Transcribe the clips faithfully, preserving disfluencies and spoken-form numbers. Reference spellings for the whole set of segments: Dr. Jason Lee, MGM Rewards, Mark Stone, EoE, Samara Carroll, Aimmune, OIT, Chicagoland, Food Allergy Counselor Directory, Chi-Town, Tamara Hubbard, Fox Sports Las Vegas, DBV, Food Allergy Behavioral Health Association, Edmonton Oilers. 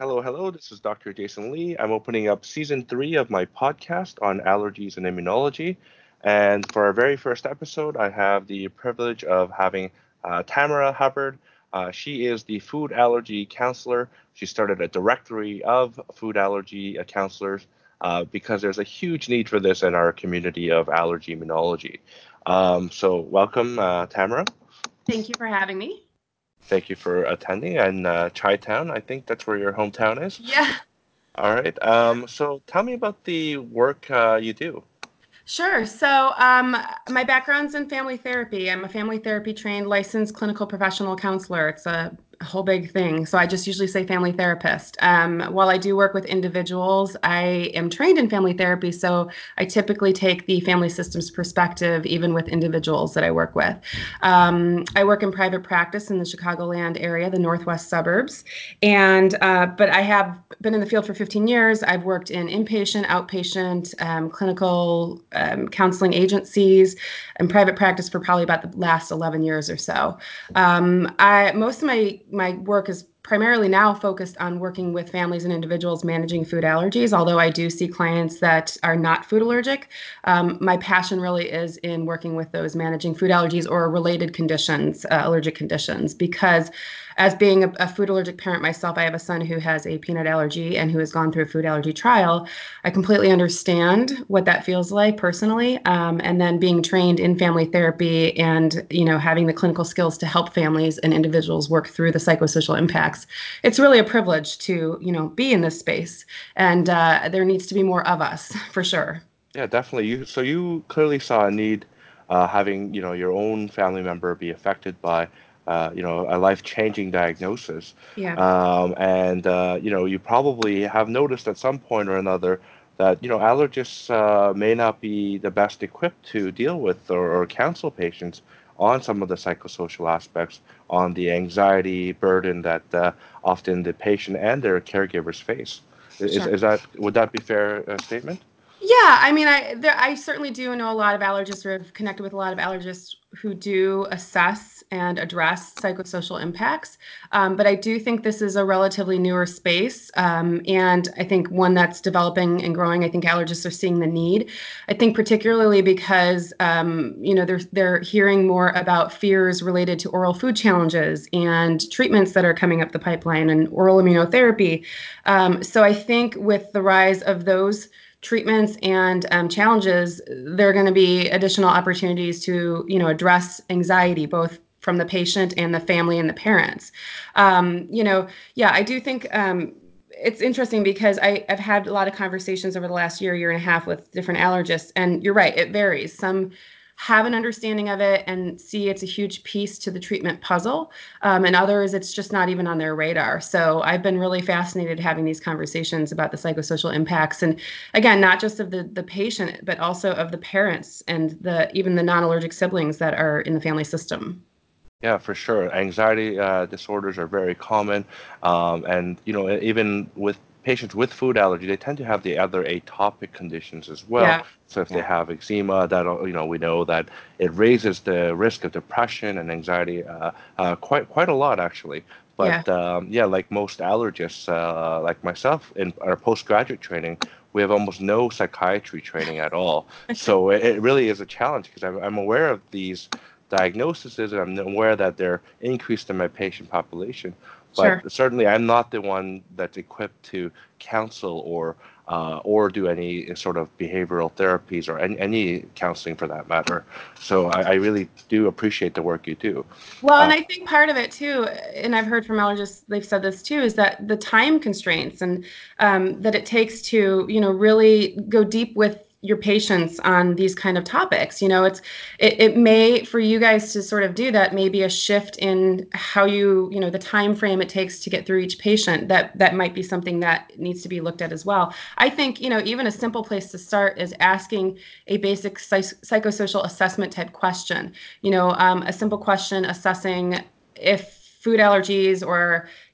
Hello, hello, this is Doctor Jason Lee. I'm opening up season three of my podcast on allergies and immunology. And for our very first episode, I have the privilege of having uh, Tamara Hubbard. Uh, she is the Food Allergy Counselor. She started a directory of food allergy counselors uh, because there's a huge need for this in our community of allergy immunology. Um, so welcome, uh, Tamara. Thank you for having me. Thank you for attending, and uh, Chi-Town, I think that's where your hometown is. Yeah. All right. Um, so tell me about the work uh, you do. Sure. So um, my background's in family therapy. I'm a family therapy trained licensed clinical professional counselor. It's a whole big thing. So I just usually say family therapist. Um, while I do work with individuals, I am trained in family therapy. So I typically take the family systems perspective, even with individuals that I work with. Um, I work in private practice in the Chicagoland area, the Northwest suburbs. And uh, but I have been in the field for fifteen years. I've worked in inpatient, outpatient, um, clinical Um, counseling agencies and private practice for probably about the last eleven years or so. Um, I, most of my, my work is primarily now focused on working with families and individuals managing food allergies, although I do see clients that are not food allergic. Um, my passion really is in working with those managing food allergies or related conditions, uh, allergic conditions, because as being a, a food allergic parent myself, I have a son who has a peanut allergy and who has gone through a food allergy trial. I completely understand what that feels like personally. Um, and then being trained in family therapy and, you know, having the clinical skills to help families and individuals work through the psychosocial impacts. It's really a privilege to, you know, be in this space. And uh, there needs to be more of us for sure. Yeah, definitely. You, so you clearly saw a need uh, having, you know, your own family member be affected by Uh, you know, a life-changing diagnosis. Yeah. Um, and, uh, you know, you probably have noticed at some point or another that, you know, allergists uh, may not be the best equipped to deal with or, or counsel patients on some of the psychosocial aspects, on the anxiety burden that uh, often the patient and their caregivers face. Is, sure. is that, would that be a fair uh, statement? Yeah, I mean, I there, I certainly do know a lot of allergists, or have connected with a lot of allergists who do assess and address psychosocial impacts. Um, but I do think this is a relatively newer space, um, and I think one that's developing and growing. I think allergists are seeing the need. I think particularly because um, you know they're they're hearing more about fears related to oral food challenges and treatments that are coming up the pipeline and oral immunotherapy. Um, so I think with the rise of those treatments and um, challenges, there are going to be additional opportunities to, you know, address anxiety, both from the patient and the family and the parents. Um, you know, yeah, I do think um, it's interesting because I, I've had a lot of conversations over the last year, year and a half with different allergists, and you're right, it varies. Some have an understanding of it and see it's a huge piece to the treatment puzzle. Um, and others, it's just not even on their radar. So I've been really fascinated having these conversations about the psychosocial impacts. And again, not just of the, the patient, but also of the parents and the even the non-allergic siblings that are in the family system. Yeah, for sure. Anxiety uh, disorders are very common. Um, and, you know, even with patients with food allergy, they tend to have the other atopic conditions as well. Yeah. So if yeah. they have eczema, that, you know, we know that it raises the risk of depression and anxiety uh, uh, quite quite a lot, actually. But yeah, um, yeah like most allergists, uh, like myself, in our postgraduate training, we have almost no psychiatry training at all. So it, it really is a challenge because I'm, I'm aware of these diagnoses and I'm aware that they're increased in my patient population. But sure. certainly I'm not the one that's equipped to counsel or uh, or do any sort of behavioral therapies or any, any counseling for that matter. So I, I really do appreciate the work you do. Well, uh, and I think part of it too, and I've heard from allergists, they've said this too, is that the time constraints and um, that it takes to, you know, really go deep with your patients on these kind of topics. You know, it's, it, it may, for you guys to sort of do that, maybe a shift in how you, you know, the time frame it takes to get through each patient, that, that might be something that needs to be looked at as well. I think, you know, even a simple place to start is asking a basic psych- psychosocial assessment type question, you know, um, a simple question assessing if food allergies or,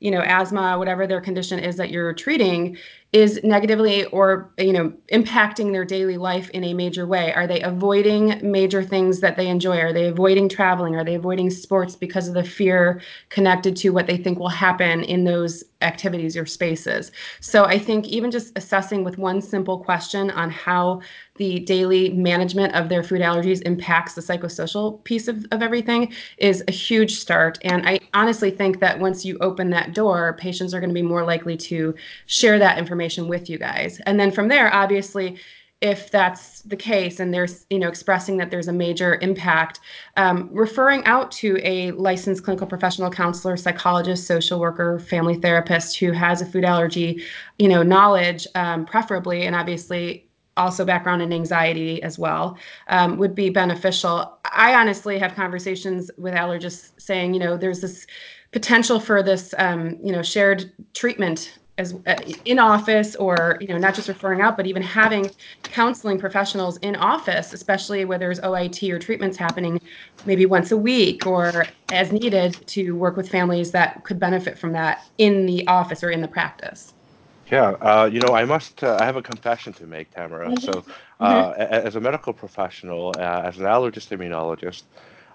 you know, asthma, whatever their condition is that you're treating is negatively or, you know, impacting their daily life in a major way? Are they avoiding major things that they enjoy? Are they avoiding traveling? Are they avoiding sports because of the fear connected to what they think will happen in those activities or spaces? So I think even just assessing with one simple question on how the daily management of their food allergies impacts the psychosocial piece of, of everything is a huge start. And I honestly think that once you open that door, patients are going to be more likely to share that information with you guys. And then from there, obviously, if that's the case and there's, you know, expressing that there's a major impact, um, referring out to a licensed clinical professional counselor, psychologist, social worker, family therapist who has a food allergy, you know, knowledge, um, preferably, and obviously also background in anxiety as well, um, would be beneficial. I honestly have conversations with allergists saying, you know, there's this potential for this, um, you know, shared treatment as uh, in office, or, you know, not just referring out, but even having counseling professionals in office, especially where there's O I T or treatments happening maybe once a week or as needed, to work with families that could benefit from that in the office or in the practice. Yeah, uh, you know, I must, uh, I have a confession to make, Tamara. Mm-hmm. So uh, mm-hmm. as a medical professional, uh, as an allergist immunologist,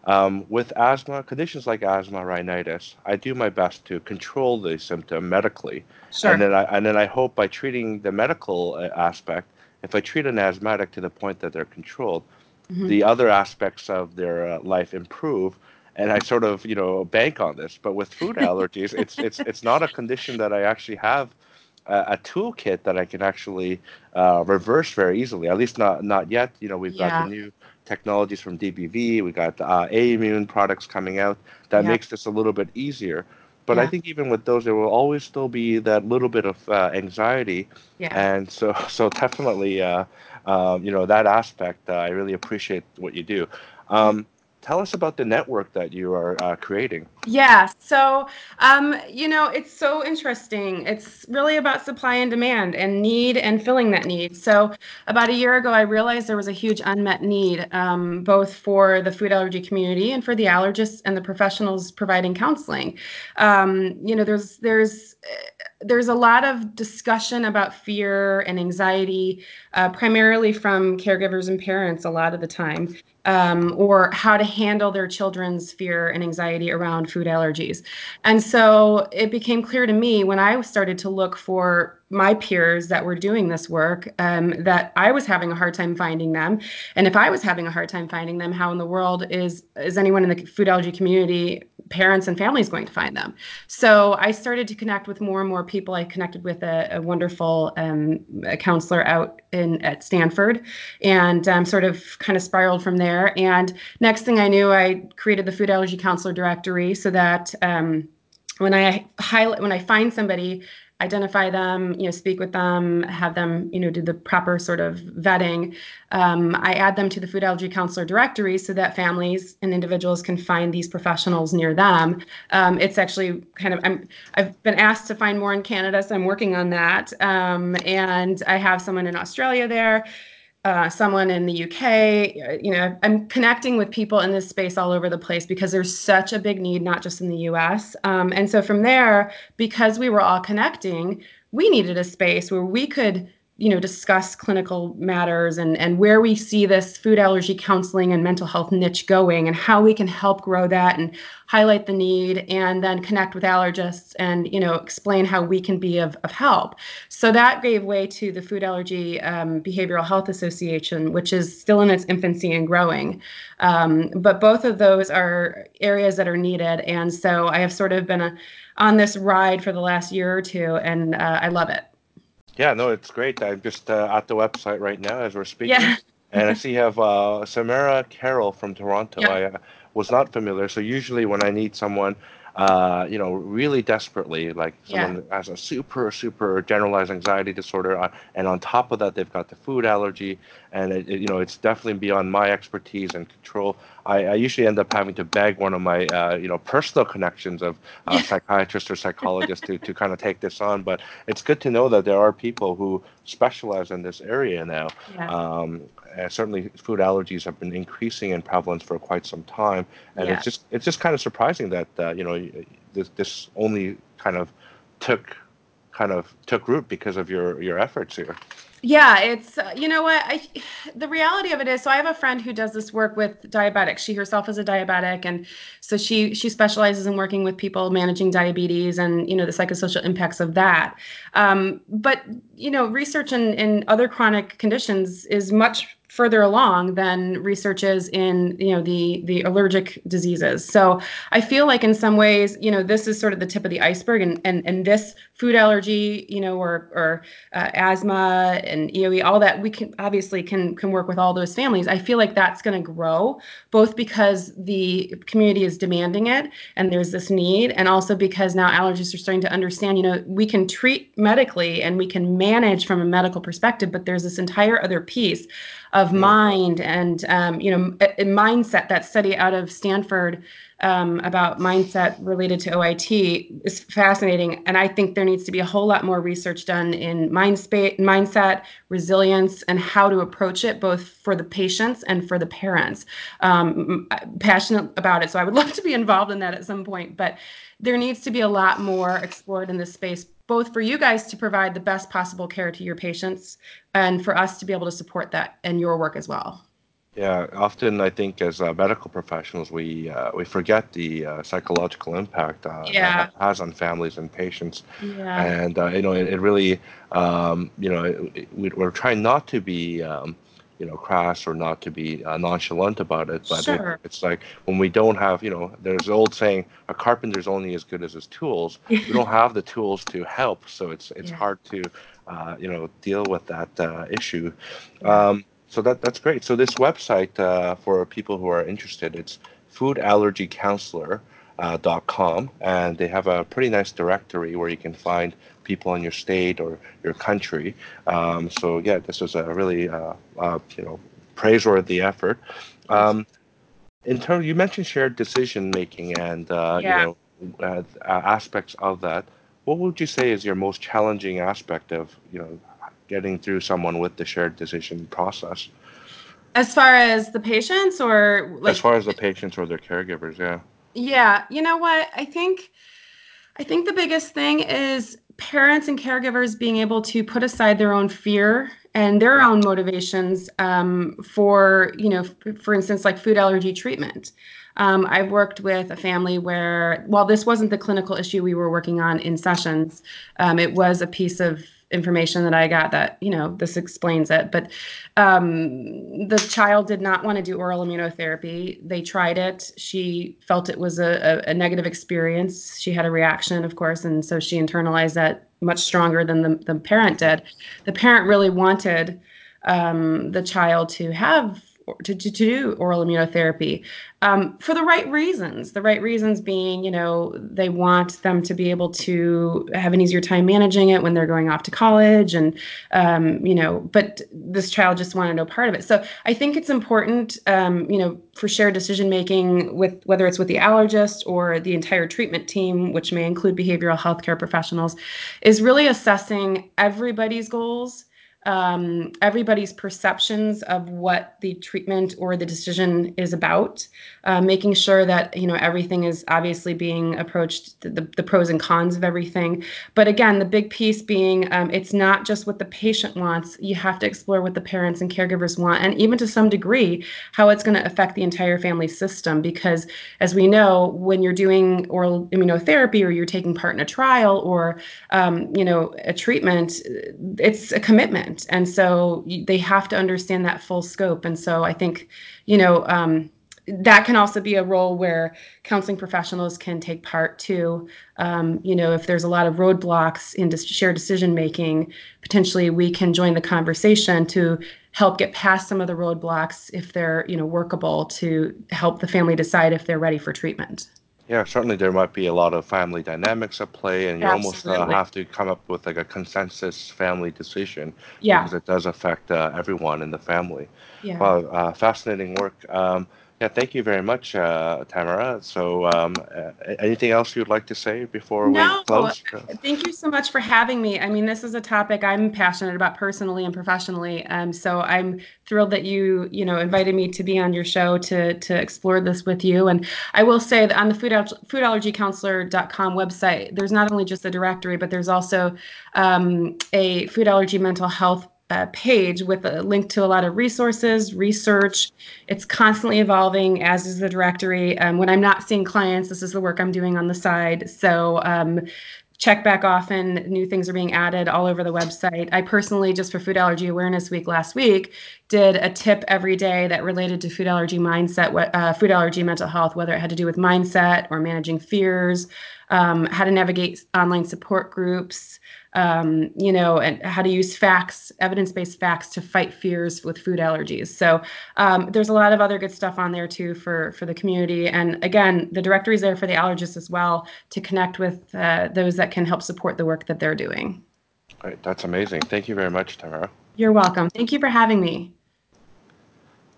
Um, with asthma, conditions like asthma, rhinitis, I do my best to control the symptom medically. Sure. And then I, and then I hope by treating the medical aspect, if I treat an asthmatic to the point that they're controlled, mm-hmm. the other aspects of their uh, life improve. And I sort of, you know, bank on this. But with food allergies, it's, it's, it's not a condition that I actually have a toolkit that I can actually uh, reverse very easily, at least not not yet. You know, we've yeah. got the new technologies from D B V, we've got uh, Aimmune products coming out that yeah. makes this a little bit easier. But yeah. I think even with those, there will always still be that little bit of uh, anxiety. Yeah. And so, so definitely, uh, um, you know, that aspect, uh, I really appreciate what you do. Um, Tell us about the network that you are uh, creating. Yeah, so, um, you know, it's so interesting. It's really about supply and demand and need and filling that need. So about a year ago, I realized there was a huge unmet need, um, both for the food allergy community and for the allergists and the professionals providing counseling. Um, you know, there's, there's, there's a lot of discussion about fear and anxiety, uh, primarily from caregivers and parents a lot of the time. Um, or how to handle their children's fear and anxiety around food allergies. And so it became clear to me when I started to look for my peers that were doing this work, um, that I was having a hard time finding them. And if I was having a hard time finding them, how in the world is, is anyone in the food allergy community, parents and families, going to find them? So I started to connect with more and more people. I connected with a, a wonderful um, a counselor out in at Stanford, and um, sort of kind of spiraled from there. And next thing I knew, I created the Food Allergy Counselor Directory, so that um, when I highlight, when I find somebody, identify them, you know, speak with them, have them, you know, do the proper sort of vetting. Um, I add them to the Food Allergy Counselor Directory so that families and individuals can find these professionals near them. Um, it's actually kind of, I'm, I've been asked to find more in Canada, so I'm working on that. Um, and I have someone in Australia there, uh, someone in the U K. You know, I'm connecting with people in this space all over the place because there's such a big need, not just in the U S. Um, and so from there, because we were all connecting, we needed a space where we could, you know, discuss clinical matters and, and where we see this food allergy counseling and mental health niche going and how we can help grow that and highlight the need, and then connect with allergists and, you know, explain how we can be of, of help. So that gave way to the Food Allergy um, Behavioral Health Association, which is still in its infancy and growing. Um, but both of those are areas that are needed. And so I have sort of been a, on this ride for the last year or two, and uh, I love it. Yeah, no, it's great. I'm just uh, at the website right now as we're speaking, yeah. and I see you have uh, Samara Carroll from Toronto. Yeah. I uh, was not familiar, so usually when I need someone, uh, you know, really desperately, like someone yeah. that has a super, super generalized anxiety disorder, uh, and on top of that, they've got the food allergy, and it, it, you know, it's definitely beyond my expertise and control. I, I usually end up having to beg one of my, uh, you know, personal connections of uh, yeah. psychiatrists or psychologists to, to kind of take this on. But it's good to know that there are people who specialize in this area now. Yeah. Um, and certainly, food allergies have been increasing in prevalence for quite some time, and yeah. it's just it's just kind of surprising that uh, you know, this this only kind of took kind of took root because of your, your efforts here. Yeah, it's, uh, you know what, I, the reality of it is, so I have a friend who does this work with diabetics. She herself is a diabetic. And so she, she specializes in working with people managing diabetes and, you know, the psychosocial impacts of that. Um, but, you know, research in, in other chronic conditions is much further along than research is in, you know, the, the allergic diseases. So I feel like in some ways, you know, this is sort of the tip of the iceberg, and, and, and this food allergy, you know, or, or uh, asthma and E O E, all that, we can obviously can, can work with all those families. I feel like that's going to grow, both because the community is demanding it and there's this need, and also because now allergists are starting to understand, you know, we can treat medically and we can manage from a medical perspective, but there's this entire other piece of mind and, um, you know, a, a mindset. That study out of Stanford um, about mindset related to O I T is fascinating. And I think there needs to be a whole lot more research done in mind spa- mindset, resilience, and how to approach it, both for the patients and for the parents. Um, I'm passionate about it, so I would love to be involved in that at some point. But there needs to be a lot more explored in this space, both for you guys to provide the best possible care to your patients and for us to be able to support that in your work as well. Yeah, often I think as uh, medical professionals, we uh, we forget the uh, psychological impact uh, yeah. that it has on families and patients. Yeah. And, uh, you know, it, it really, um, you know, it, it, we're trying not to be, um, you know, crass or not to be uh, nonchalant about it. But sure. it, it's like when we don't have, you know, there's the old saying, a carpenter's only as good as his tools. We don't have the tools to help. So it's it's yeah. hard to, uh, you know, deal with that uh, issue. Um, so that that's great. So this website uh, for people who are interested, it's food allergy counselor dot com. And they have a pretty nice directory where you can find people in your state or your country. Um, so yeah, this is a really uh, uh, you know, praiseworthy effort. Um, in terms, you mentioned shared decision making and uh, yeah. you know uh, aspects of that. What would you say is your most challenging aspect of, you know, getting through someone with the shared decision process? As far as the patients, or like, as far as the patients or their caregivers, yeah. Yeah, you know what? I think I think the biggest thing is parents and caregivers being able to put aside their own fear and their own motivations um, for, you know, f- for instance, like food allergy treatment. Um, I've worked with a family where, while this wasn't the clinical issue we were working on in sessions, um, it was a piece of information that I got that, you know, this explains it. But um, the child did not want to do oral immunotherapy. They tried it. She felt it was a, a, a negative experience. She had a reaction, of course, and so she internalized that much stronger than the, the parent did. The parent really wanted um, the child to have To, to, to do oral immunotherapy um, for the right reasons, the right reasons being, you know, they want them to be able to have an easier time managing it when they're going off to college. And, um, you know, but this child just wanted no part of it. So I think it's important, um, you know, for shared decision making, with whether it's with the allergist or the entire treatment team, which may include behavioral health care professionals, is really assessing everybody's goals, um, everybody's perceptions of what the treatment or the decision is about, uh, making sure that, you know, everything is obviously being approached, the, the pros and cons of everything. But again, the big piece being, um, it's not just what the patient wants. You have to explore what the parents and caregivers want, and even to some degree, how it's going to affect the entire family system. Because as we know, when you're doing oral immunotherapy, or you're taking part in a trial, or, um, you know, a treatment, it's a commitment. And so they have to understand that full scope. And so I think, you know, um, that can also be a role where counseling professionals can take part too. Um, you know, if there's a lot of roadblocks in shared decision making, potentially we can join the conversation to help get past some of the roadblocks if they're, you know, workable, to help the family decide if they're ready for treatment. Yeah, certainly there might be a lot of family dynamics at play, and you Absolutely. almost uh, have to come up with like a consensus family decision, yeah. because it does affect uh, everyone in the family. Yeah. Wow, uh, fascinating work. Um, Yeah, thank you very much, uh, Tamara. So um, uh, anything else you'd like to say before no, we close? Thank you so much for having me. I mean, this is a topic I'm passionate about personally and professionally. Um, so I'm thrilled that you, you know, invited me to be on your show to, to explore this with you. And I will say that on the food, food allergy counselor dot com website, there's not only just the directory, but there's also um, a food allergy mental health Uh, page with a link to a lot of resources, research. It's constantly evolving, as is the directory. Um, when I'm not seeing clients, this is the work I'm doing on the side. So um, check back often. New things are being added all over the website. I personally, just for Food Allergy Awareness Week last week, did a tip every day that related to food allergy mindset, what, uh, food allergy mental health, whether it had to do with mindset or managing fears, um, how to navigate online support groups, Um, you know, and how to use facts, evidence-based facts to fight fears with food allergies. So um, there's a lot of other good stuff on there too for, for the community. And again, the directory is there for the allergists as well to connect with uh, those that can help support the work that they're doing. All right, that's amazing. Thank you very much, Tamara. You're welcome. Thank you for having me.